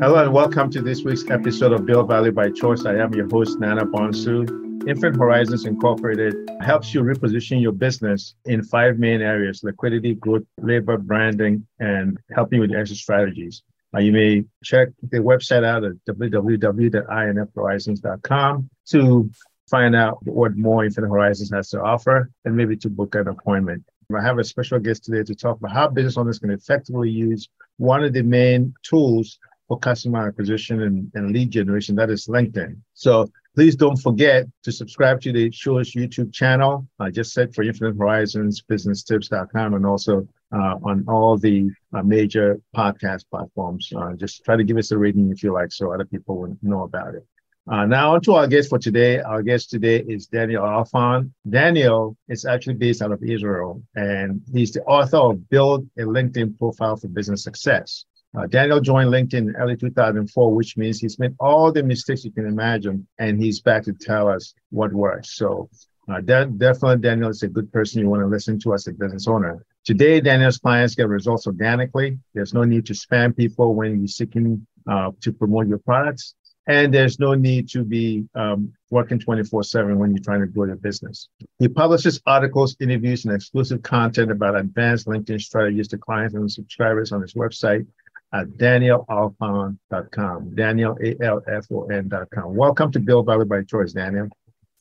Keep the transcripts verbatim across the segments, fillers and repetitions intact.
Hello and welcome to this week's episode of Build Value by Choice. I am your host, Nana Bonsu. Infinite Horizons Incorporated helps you reposition your business in five main areas: liquidity, growth, labor, branding, and helping with exit strategies. Uh, you may check the website out at w w w dot inf horizons dot com to find out what more Infinite Horizons has to offer and maybe to book an appointment. I have a special guest today to talk about how business owners can effectively use one of the main tools for customer acquisition and, and lead generation, that is LinkedIn. So please don't forget to subscribe to the show's YouTube channel. I just said for Infinite Horizons, business tips dot com, and also uh, on all the uh, major podcast platforms. Uh, just try to give us a rating if you like, so other people will know about it. Uh, now on to our guest for today. Our guest today is Daniel Alfon. Daniel is actually based out of Israel, and he's the author of Build a LinkedIn Profile for Business Success. Uh, Daniel joined LinkedIn in early two thousand four, which means he's made all the mistakes you can imagine, and he's back to tell us what works. So uh, de- definitely Daniel is a good person you want to listen to as a business owner. Today, Daniel's clients get results organically. There's no need to spam people when you're seeking uh, to promote your products. And there's no need to be um, working twenty-four seven when you're trying to grow your business. He publishes articles, interviews, and exclusive content about advanced LinkedIn strategies to clients and subscribers on his website at daniel alfon dot com, Daniel, A L F O N dot com. Welcome to Build Value by Choice, Daniel.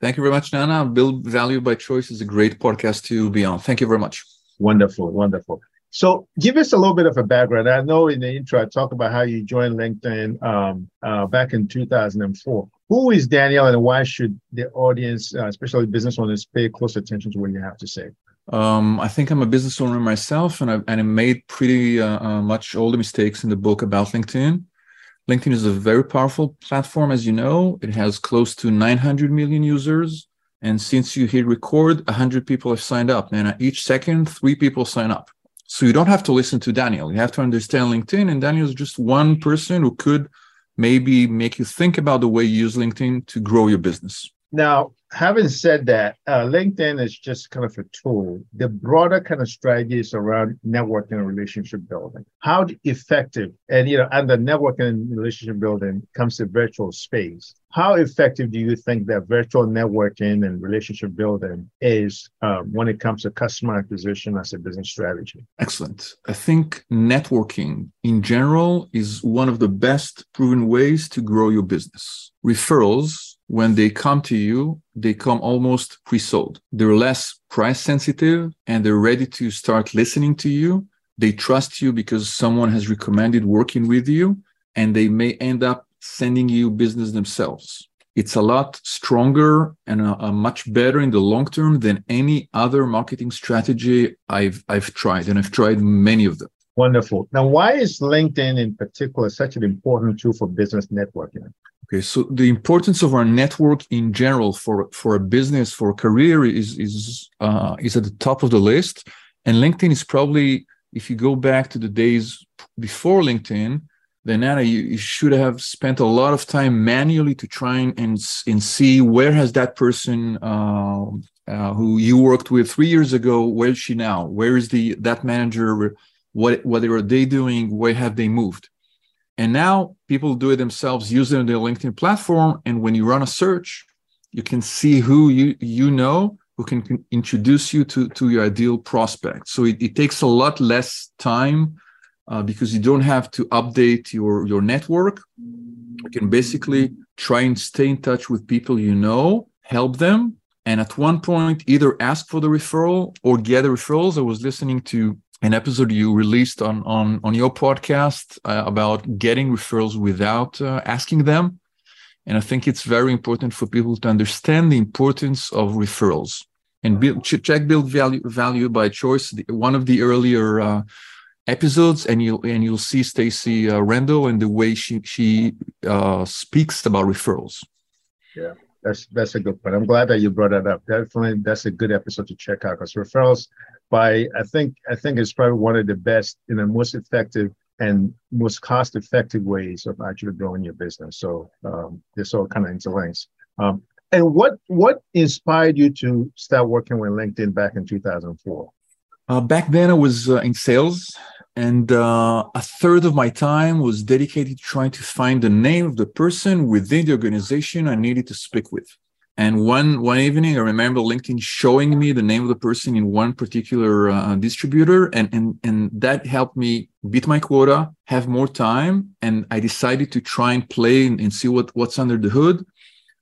Thank you very much, Nana. Build Value by Choice is a great podcast to be on. Thank you very much. Wonderful, wonderful. So give us a little bit of a background. I know in the intro, I talked about how you joined LinkedIn um, uh, back in two thousand four. Who is Daniel, and why should the audience, uh, especially business owners, pay close attention to what you have to say? Um, I think I'm a business owner myself, and I, and I made pretty uh, uh, much all the mistakes in the book about LinkedIn. LinkedIn is a very powerful platform, as you know. It has close to nine hundred million users. And since you hit record, one hundred people have signed up. And each second, three people sign up. So you don't have to listen to Daniel. You have to understand LinkedIn. And Daniel is just one person who could maybe make you think about the way you use LinkedIn to grow your business. Now, having said that, uh, LinkedIn is just kind of a tool. The broader kind of strategy is around networking and relationship building. How effective, and you know, under networking and relationship building comes the virtual space. How effective do you think that virtual networking and relationship building is uh, when it comes to customer acquisition as a business strategy? Excellent. I think networking in general is one of the best proven ways to grow your business. Referrals, when they come to you, they come almost pre-sold. They're less price sensitive, and they're ready to start listening to you. They trust you because someone has recommended working with you, and they may end up sending you business themselves. It's a lot stronger and a, a much better in the long term than any other marketing strategy I've I've tried, and I've tried many of them. Wonderful. Now, why is LinkedIn in particular such an important tool for business networking? Okay, so the importance of our network in general for, for a business, for a career is is uh, is at the top of the list. And LinkedIn is probably, if you go back to the days before LinkedIn, then Anna, you, you should have spent a lot of time manually to try and, and, and see where has that person uh, uh, who you worked with three years ago, where is she now? Where is the that manager? What, what are they doing? Where have they moved? And now people do it themselves using their LinkedIn platform. And when you run a search, you can see who you, you know, who can, can introduce you to, to your ideal prospect. So it, it takes a lot less time uh, because you don't have to update your, your network. You can basically try and stay in touch with people you know, help them. And at one point, either ask for the referral or get the referrals. I was listening to an episode you released on on, on your podcast uh, about getting referrals without uh, asking them. And I think it's very important for people to understand the importance of referrals. And build, check Build Value, value by Choice, the, one of the earlier uh, episodes, and you'll, and you'll see Stacy uh, Randall and the way she, she uh, speaks about referrals. Yeah, that's, that's a good point. I'm glad that you brought that up. Definitely, that's a good episode to check out, because referrals, By I think I think it's probably one of the best and you know, the most effective and most cost-effective ways of actually growing your business. So um, this all kind of interlinks. Um, and what what inspired you to start working with LinkedIn back in two thousand four? Uh, back then, I was uh, in sales, and uh, a third of my time was dedicated to trying to find the name of the person within the organization I needed to speak with. And one one evening, I remember LinkedIn showing me the name of the person in one particular uh, distributor, and and and that helped me beat my quota, have more time, and I decided to try and play and, and see what what's under the hood.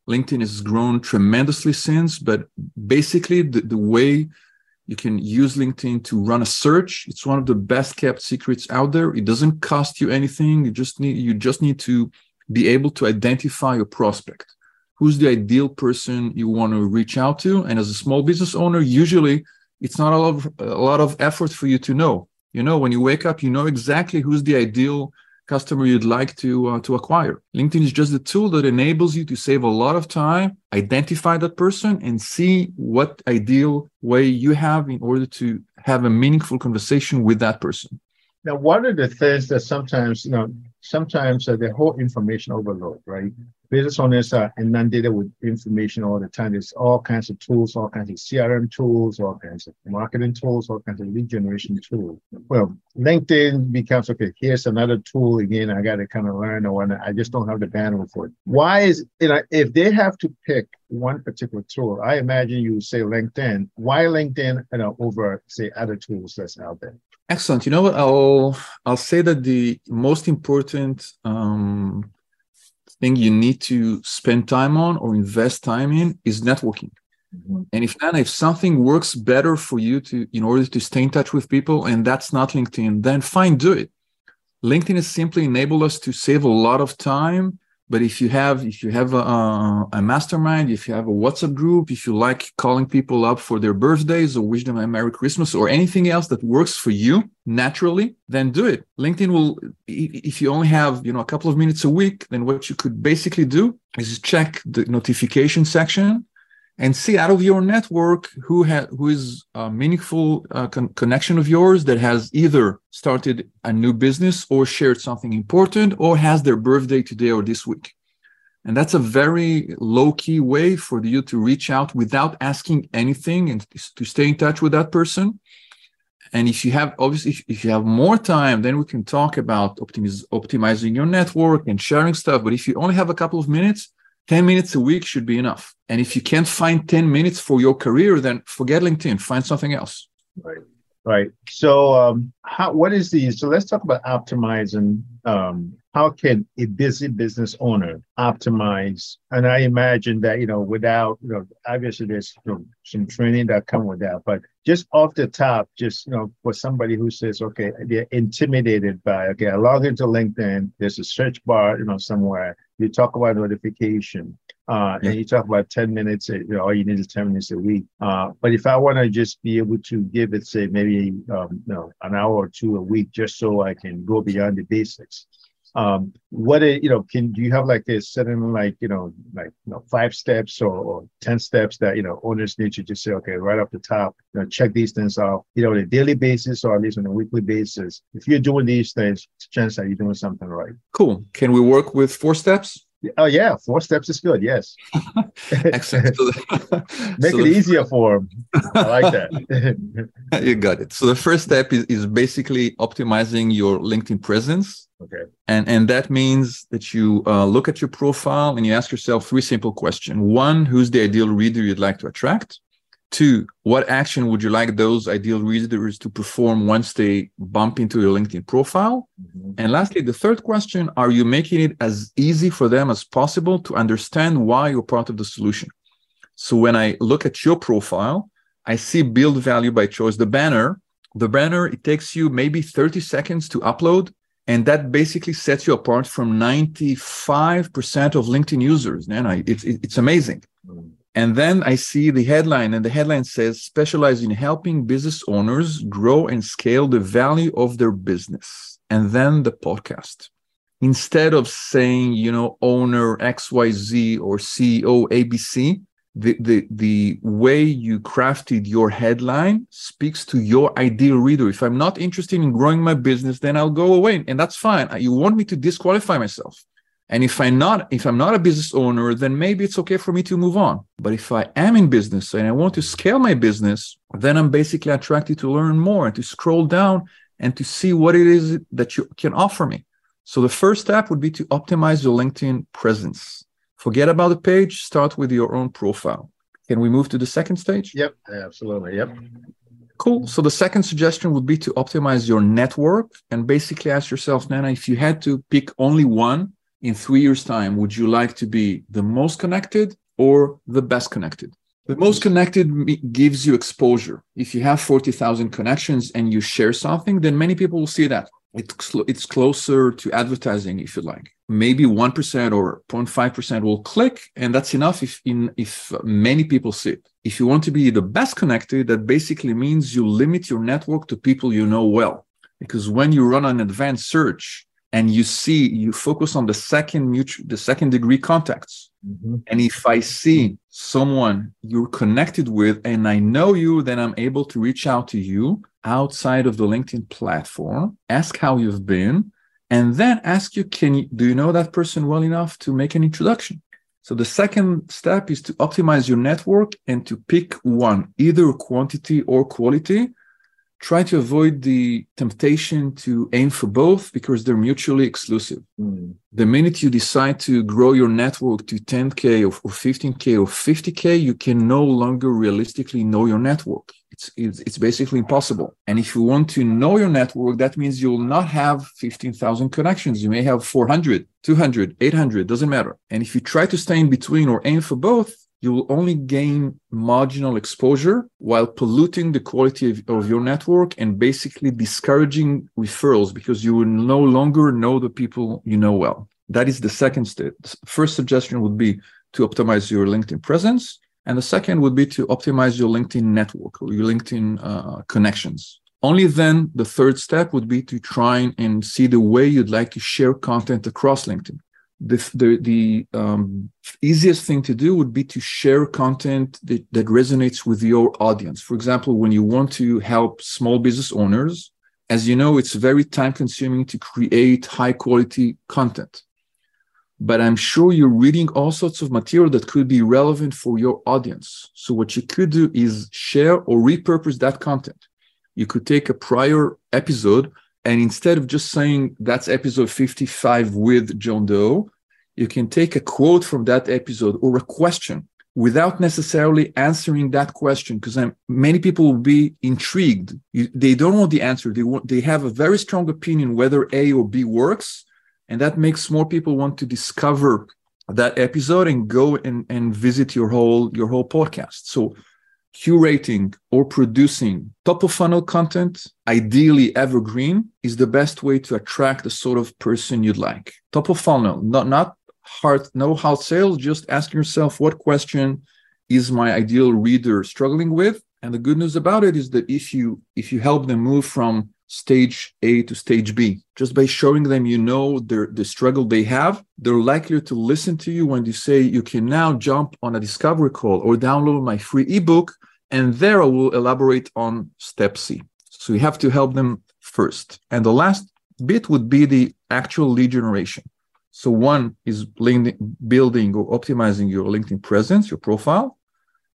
LinkedIn has grown tremendously since, but basically the, the way you can use LinkedIn to run a search, it's one of the best kept secrets out there. It doesn't cost you anything. You just need you just need to be able to identify your prospect. Who's the ideal person you want to reach out to? And as a small business owner, usually it's not a lot of, a lot of effort for you to know. You know, when you wake up, you know exactly who's the ideal customer you'd like to, uh, to acquire. LinkedIn is just a tool that enables you to save a lot of time, identify that person, and see what ideal way you have in order to have a meaningful conversation with that person. Now, one of the things that sometimes, you know, sometimes uh, the whole information overload, right? Business owners are inundated with information all the time. There's all kinds of tools, all kinds of C R M tools, all kinds of marketing tools, all kinds of lead generation tools. Well, LinkedIn becomes, okay, here's another tool again. I got to kind of learn, or I just don't have the bandwidth for it. Why is, you know, if they have to pick one particular tool, I imagine you say LinkedIn. Why LinkedIn, you know, over, say, other tools that's out there? Excellent. You know what? I'll, I'll say that the most important um, thing you need to spend time on or invest time in is networking. Mm-hmm. And if not, if something works better for you to in order to stay in touch with people, and that's not LinkedIn, then fine, do it. LinkedIn has simply enabled us to save a lot of time. But if you have if you have a, a mastermind, if you have a WhatsApp group, if you like calling people up for their birthdays or wish them a Merry Christmas or anything else that works for you naturally, then do it. LinkedIn will, if you only have, you know, a couple of minutes a week, then what you could basically do is check the notification section and see out of your network who ha- who is a meaningful uh, con- connection of yours that has either started a new business or shared something important or has their birthday today or this week. And that's a very low-key way for you to reach out without asking anything and to stay in touch with that person. And if you have, obviously, if, if you have more time, then we can talk about optimiz- optimizing your network and sharing stuff. But if you only have a couple of minutes, ten minutes a week should be enough. And if you can't find ten minutes for your career, then forget LinkedIn, find something else. Right. Right. So um, how, what is the, so let's talk about optimizing. Um, how can a busy business owner optimize? And I imagine that, you know, without, you know, obviously there's, you know, some training that come with that, but just off the top, just, you know, for somebody who says, okay, they're intimidated by, okay, I log into LinkedIn, there's a search bar, you know, somewhere. You talk about notification, uh, yeah. and you talk about ten minutes, you know, all you need is ten minutes a week. Uh, but if I want to just be able to give it, say, maybe um, you know, an hour or two a week, just so I can go beyond the basics. Um, what, it, you know, can do you have like a certain, like, you know, like, you know, five steps or, or ten steps that, you know, owners need to just say, okay, right off the top, you know, check these things off, you know, on a daily basis or at least on a weekly basis. If you're doing these things, it's a chance that you're doing something right. Cool. Can we work with four steps? Oh yeah. Four steps is good. Yes. Excellent. So the, Make so it the, easier for them. I like that. You got it. So the first step is, is basically optimizing your LinkedIn presence. Okay. And and that means that you uh, look at your profile and you ask yourself three simple questions. One, who's the ideal reader you'd like to attract? Two, what action would you like those ideal readers to perform once they bump into your LinkedIn profile? Mm-hmm. And lastly, the third question, are you making it as easy for them as possible to understand why you're part of the solution? So when I look at your profile, I see build value by choice. The banner, the banner, it takes you maybe thirty seconds to upload. And that basically sets you apart from ninety-five percent of LinkedIn users. Man, I, it's, it's amazing. And then I see the headline, and the headline says, specialize in helping business owners grow and scale the value of their business. And then the podcast. Instead of saying, you know, owner X Y Z or C E O A B C, the, the, the way you crafted your headline speaks to your ideal reader. If I'm not interested in growing my business, then I'll go away. And that's fine. You want me to disqualify myself. And if I'm not, if I'm not a business owner, then maybe it's okay for me to move on. But if I am in business and I want to scale my business, then I'm basically attracted to learn more and to scroll down and to see what it is that you can offer me. So the first step would be to optimize your LinkedIn presence. Forget about the page, start with your own profile. Can we move to the second stage? Yep, absolutely, yep. Cool. So the second suggestion would be to optimize your network and basically ask yourself, Nana, if you had to pick only one in three years' time, would you like to be the most connected or the best connected? The most connected gives you exposure. If you have forty thousand connections and you share something, then many people will see that. It's, it's closer to advertising, if you like. Maybe one percent or zero point five percent will click, and that's enough if, in, if many people see it. If you want to be the best connected, that basically means you limit your network to people you know well. Because when you run an advanced search and you see, you focus on the second mutual, the second degree contacts. Mm-hmm. And if I see someone you're connected with and I know you, then I'm able to reach out to you outside of the LinkedIn platform, ask how you've been, and then ask you, can you, do you know that person well enough to make an introduction? So the second step is to optimize your network and to pick one, either quantity or quality. Try to avoid the temptation to aim for both because they're mutually exclusive. Mm. The minute you decide to grow your network to ten K or fifteen K or fifty K, you can no longer realistically know your network. It's, it's, it's basically impossible. And if you want to know your network, that means you will not have fifteen thousand connections. You may have four hundred, two hundred, eight hundred, doesn't matter. And if you try to stay in between or aim for both, you will only gain marginal exposure while polluting the quality of, of your network and basically discouraging referrals because you will no longer know the people you know well. That is the second step. First suggestion would be to optimize your LinkedIn presence. And the second would be to optimize your LinkedIn network or your LinkedIn uh, connections. Only then the third step would be to try and see the way you'd like to share content across LinkedIn. The, the, the um, easiest thing to do would be to share content that, that resonates with your audience. For example, when you want to help small business owners, as you know, it's very time-consuming to create high-quality content. But I'm sure you're reading all sorts of material that could be relevant for your audience. So what you could do is share or repurpose that content. You could take a prior episode and instead of just saying that's episode fifty-five with John Doe, you can take a quote from that episode or a question without necessarily answering that question because many people will be intrigued. You, they don't want the answer. They want, they have a very strong opinion whether A or B works, and that makes more people want to discover that episode and go and, and visit your whole your whole podcast. So curating or producing top-of-funnel content, ideally evergreen, is the best way to attract the sort of person you'd like. Top-of-funnel, not not hard, no hard sales, just ask yourself what question is my ideal reader struggling with? And the good news about it is that if you if you help them move from stage A to stage B, just by showing them you know their, the struggle they have, they're likely to listen to you when you say you can now jump on a discovery call or download my free ebook, and there I will elaborate on step C. So you have to help them first. And the last bit would be the actual lead generation. So one is building or optimizing your LinkedIn presence, your profile.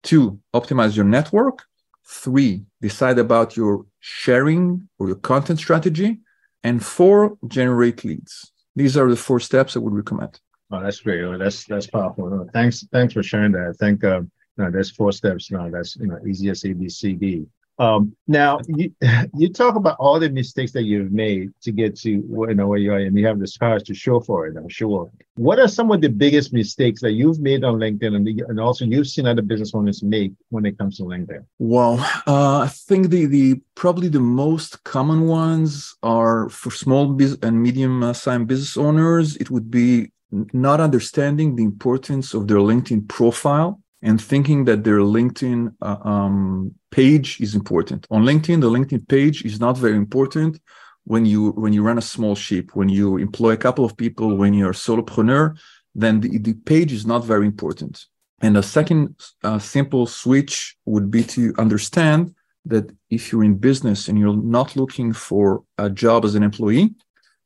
Two, optimize your network. Three, decide about your sharing or your content strategy. And four, generate leads. These are the four steps I would recommend. Oh, that's great. That's that's powerful. Thanks, thanks for sharing that. I think uh, you know, there's four steps now. That's you know easy as A, B, C, D. Um, now you you talk about all the mistakes that you've made to get to you know where you are, and you have the scars to show for it. I'm sure. What are some of the biggest mistakes that you've made on LinkedIn, and, the, and also you've seen other business owners make when it comes to LinkedIn? Well, uh, I think the the probably the most common ones are for small and medium-sized business owners. It would be not understanding the importance of their LinkedIn profile and thinking that their LinkedIn uh, um, page is important. On LinkedIn, the LinkedIn page is not very important when you when you run a small ship, when you employ a couple of people, when you're a solopreneur, then the, the page is not very important. And a second uh, simple switch would be to understand that if you're in business and you're not looking for a job as an employee,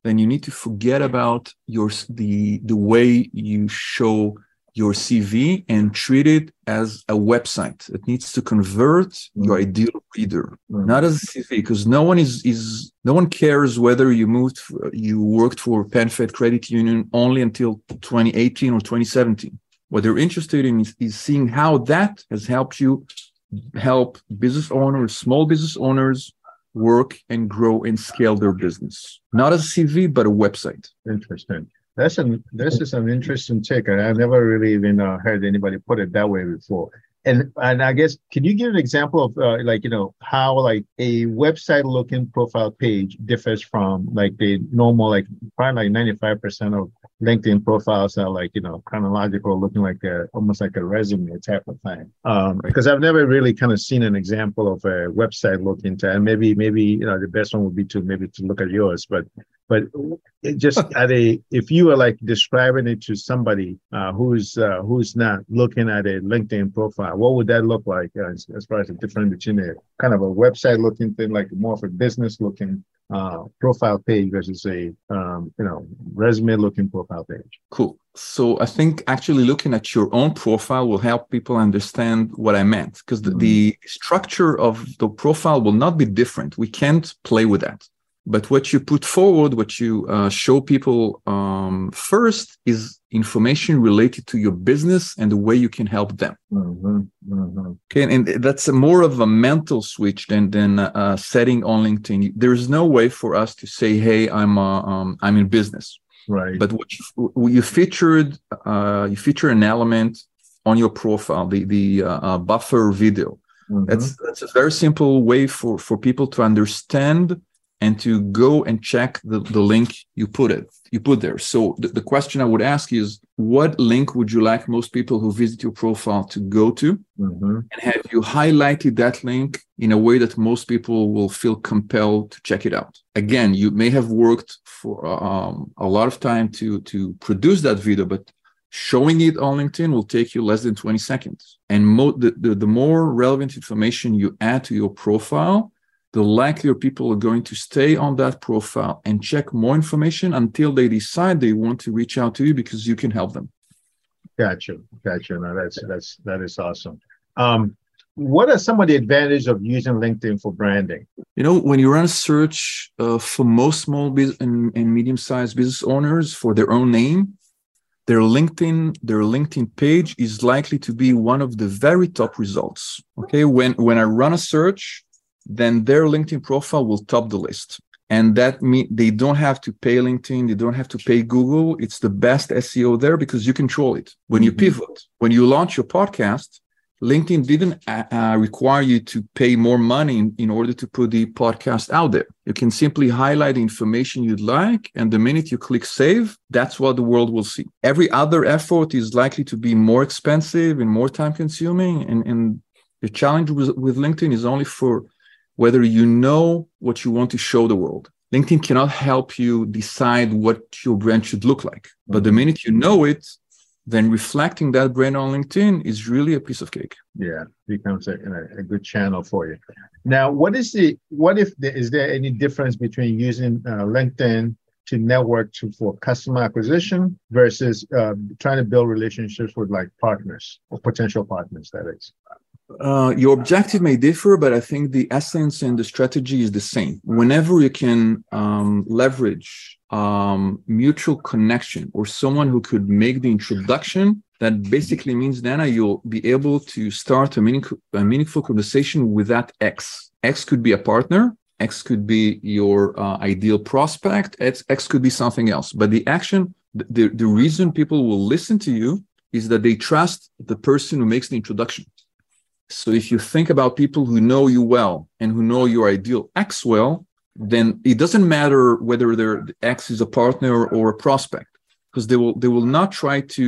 then you need to forget about your the the way you show your C V and treat it as a website that needs to convert mm-hmm. your ideal reader, mm-hmm. not as a C V, because no one is is no one cares whether you moved for, you worked for PenFed Credit Union only until twenty eighteen or twenty seventeen. What they're interested in is, is seeing how that has helped you help business owners, small business owners, work and grow and scale their business. Not a C V, but a website. Interesting. That's an this is an interesting take, and I've never really even uh, heard anybody put it that way before. And and I guess, can you give an example of uh, like, you know, how like a website looking profile page differs from like the normal, like probably like ninety-five percent of LinkedIn profiles are like, you know, chronological, looking like a, almost like a resume type of thing. Um, because I've never really kind of seen an example of a website looking to, and maybe, maybe, you know, the best one would be to maybe to look at yours, but But it just at a, if you are like describing it to somebody uh, who's uh, who's not looking at a LinkedIn profile, what would that look like uh, as, as far as the difference between a kind of a website looking thing, like more of a business looking uh, profile page versus a um, you know resume looking profile page? Cool. So I think actually looking at your own profile will help people understand what I meant, because the, mm-hmm. the structure of the profile will not be different. We can't play with that. But what you put forward, what you uh, show people um, first is information related to your business and the way you can help them. Mm-hmm. Mm-hmm. Okay, and that's a more of a mental switch than than uh, setting on LinkedIn. There is no way for us to say, "Hey, I'm uh, um, I'm in business." Right. But what you, you featured, uh, you feature an element on your profile, the the uh, buffer video. Mm-hmm. That's that's a very simple way for for people to understand and to go and check the, the link you put it, you put there. So th- the question I would ask is, what link would you like most people who visit your profile to go to? Mm-hmm. And have you highlighted that link in a way that most people will feel compelled to check it out? Again, you may have worked for um, a lot of time to, to produce that video, but showing it on LinkedIn will take you less than twenty seconds. And mo- the, the, the more relevant information you add to your profile, the likelier people are going to stay on that profile and check more information until they decide they want to reach out to you because you can help them. Gotcha, gotcha. No, that's that's that is awesome. Um, what are some of the advantages of using LinkedIn for branding? You know, when you run a search uh, for most small business and, and medium-sized business owners for their own name, their LinkedIn, their LinkedIn page is likely to be one of the very top results. Okay, when when I run a search, then their LinkedIn profile will top the list. And that means they don't have to pay LinkedIn. They don't have to pay Google. It's the best S E O there because you control it. When you pivot, when you launch your podcast, LinkedIn didn't uh, require you to pay more money in, in order to put the podcast out there. You can simply highlight the information you'd like. And the minute you click save, that's what the world will see. Every other effort is likely to be more expensive and more time consuming. And, and the challenge with, with LinkedIn is only for whether you know what you want to show the world. LinkedIn cannot help you decide what your brand should look like. But the minute you know it, then reflecting that brand on LinkedIn is really a piece of cake. Yeah, becomes a, a good channel for you. Now, what is the, what if, there, is there any difference between using uh, LinkedIn to network to for customer acquisition versus uh, trying to build relationships with like partners or potential partners, that is? Uh, your objective may differ, but I think the essence and the strategy is the same. Whenever you can um, leverage um, mutual connection or someone who could make the introduction, that basically means, Nana, you'll be able to start a, meaning- a meaningful conversation with that X. X could be a partner. X could be your uh, ideal prospect. X, X could be something else. But the action, the, the reason people will listen to you is that they trust the person who makes the introduction. So if you think about people who know you well and who know your ideal X well, then it doesn't matter whether their X is a partner or a prospect, because they will they will not try to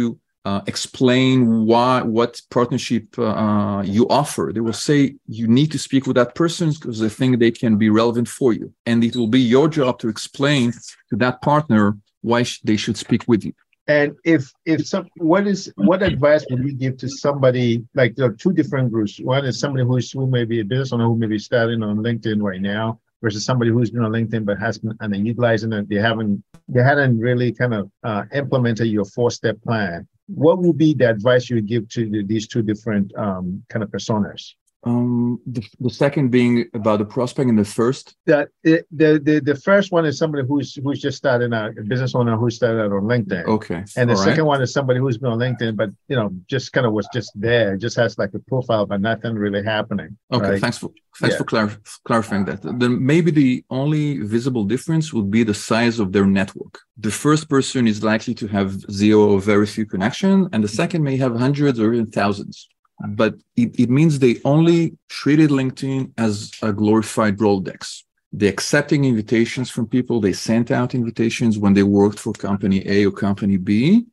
uh, explain why what partnership uh, you offer. They will say you need to speak with that person because they think they can be relevant for you, and it will be your job to explain to that partner why sh- they should speak with you. And if if some what is what advice would you give to somebody, like there are two different groups? One is somebody who is who may be a business owner who may be starting on LinkedIn right now, versus somebody who's been on LinkedIn but hasn't, and then utilizing it, they haven't, they hadn't really kind of uh, implemented your four-step plan. What would be the advice you would give to the, these two different um, kind of personas? Um, the, the second being about the prospect, and the first? That it, the, the the first one is somebody who's who's just starting out, a business owner who started out on LinkedIn. Okay. And the All second right. one is somebody who's been on LinkedIn, but, you know, just kind of was just there, just has like a profile, but nothing really happening. Okay, right? thanks for thanks yeah. for clar- clarifying that. Then maybe the only visible difference would be the size of their network. The first person is likely to have zero or very few connections, and the second may have hundreds or even thousands. But it, it means they only treated LinkedIn as a glorified Rolodex. They're accepting invitations from people. They sent out invitations when they worked for company A or company B.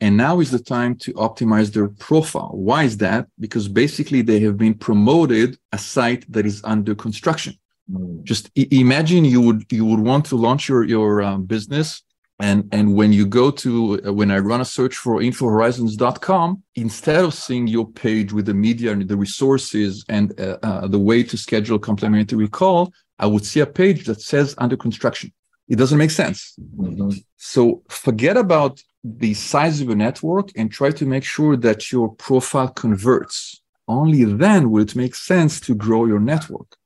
And now is the time to optimize their profile. Why is that? Because basically they have been promoted a site that is under construction. Mm. Just I- imagine you would you would want to launch your, your um, business. And and when you go to, when I run a search for info horizons dot com, instead of seeing your page with the media and the resources and uh, uh, the way to schedule a complimentary call, I would see a page that says under construction. It doesn't make sense. Mm-hmm. So forget about the size of your network and try to make sure that your profile converts. Only then will it make sense to grow your network.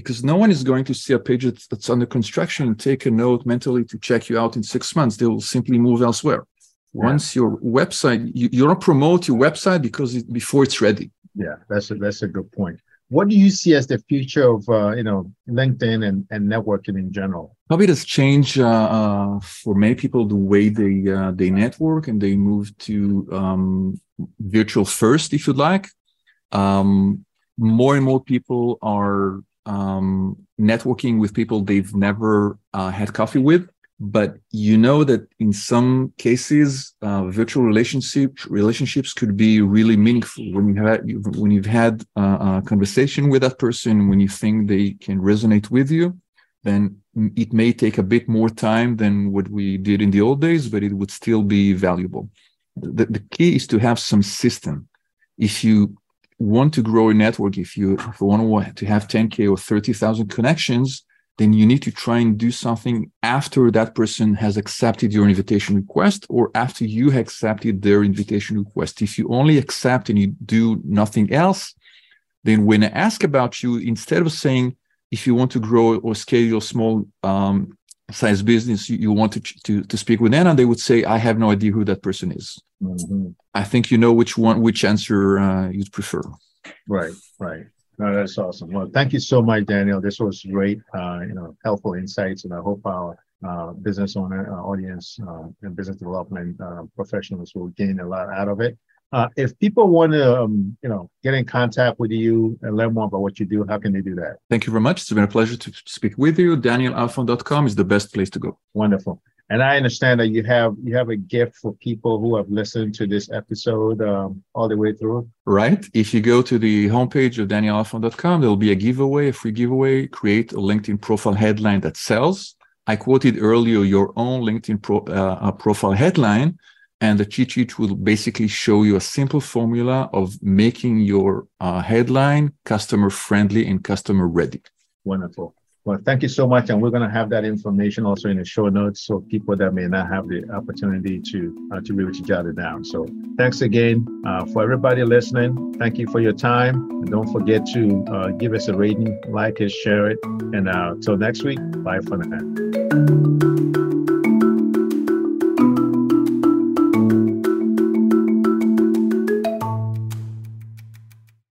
Because no one is going to see a page that's, that's under construction and take a note mentally to check you out in six months. They will simply move elsewhere. Yeah. Once your website, you, you don't promote your website because it, before it's ready. Yeah, that's a, that's a good point. What do you see as the future of uh, you know LinkedIn and, and networking in general? Probably it has changed uh, uh, for many people the way they uh, they network, and they move to um, virtual first, if you'd like. Um, more and more people are Um, networking with people they've never uh, had coffee with, but you know that in some cases, uh, virtual relationships relationships could be really meaningful when you have when you've had uh, a conversation with that person, when you think they can resonate with you. Then it may take a bit more time than what we did in the old days, but it would still be valuable. The, the key is to have some system. If you want to grow a network, if you, if you want to have ten K or thirty thousand connections, then you need to try and do something after that person has accepted your invitation request, or after you have accepted their invitation request. If you only accept and you do nothing else, then when I ask about you, instead of saying if you want to grow or scale your small um, size business, you, you want to, to to speak with Anna, they would say, I have no idea who that person is. Mm-hmm. I think you know which one, which answer uh, you'd prefer. Right, right. No, that's awesome. Well, thank you so much, Daniel. This was great, uh, you know, helpful insights, and I hope our uh, business owner uh, audience uh, and business development uh, professionals will gain a lot out of it. Uh, if people want to, um, you know, get in contact with you and learn more about what you do, how can they do that? Thank you very much. It's been a pleasure to speak with you. daniel alfon dot com is the best place to go. Wonderful. And I understand that you have you have a gift for people who have listened to this episode um, all the way through. Right. If you go to the homepage of daniel alfon dot com, there'll be a giveaway, a free giveaway. Create a LinkedIn profile headline that sells. I quoted earlier your own LinkedIn pro, uh, profile headline, and the cheat sheet will basically show you a simple formula of making your uh, headline customer-friendly and customer-ready. Wonderful. Well, thank you so much. And we're going to have that information also in the show notes, so people that may not have the opportunity to uh, to be able to jot it down. So thanks again uh, for everybody listening. Thank you for your time. And don't forget to uh, give us a rating, like it, share it. And uh, till next week, bye for now.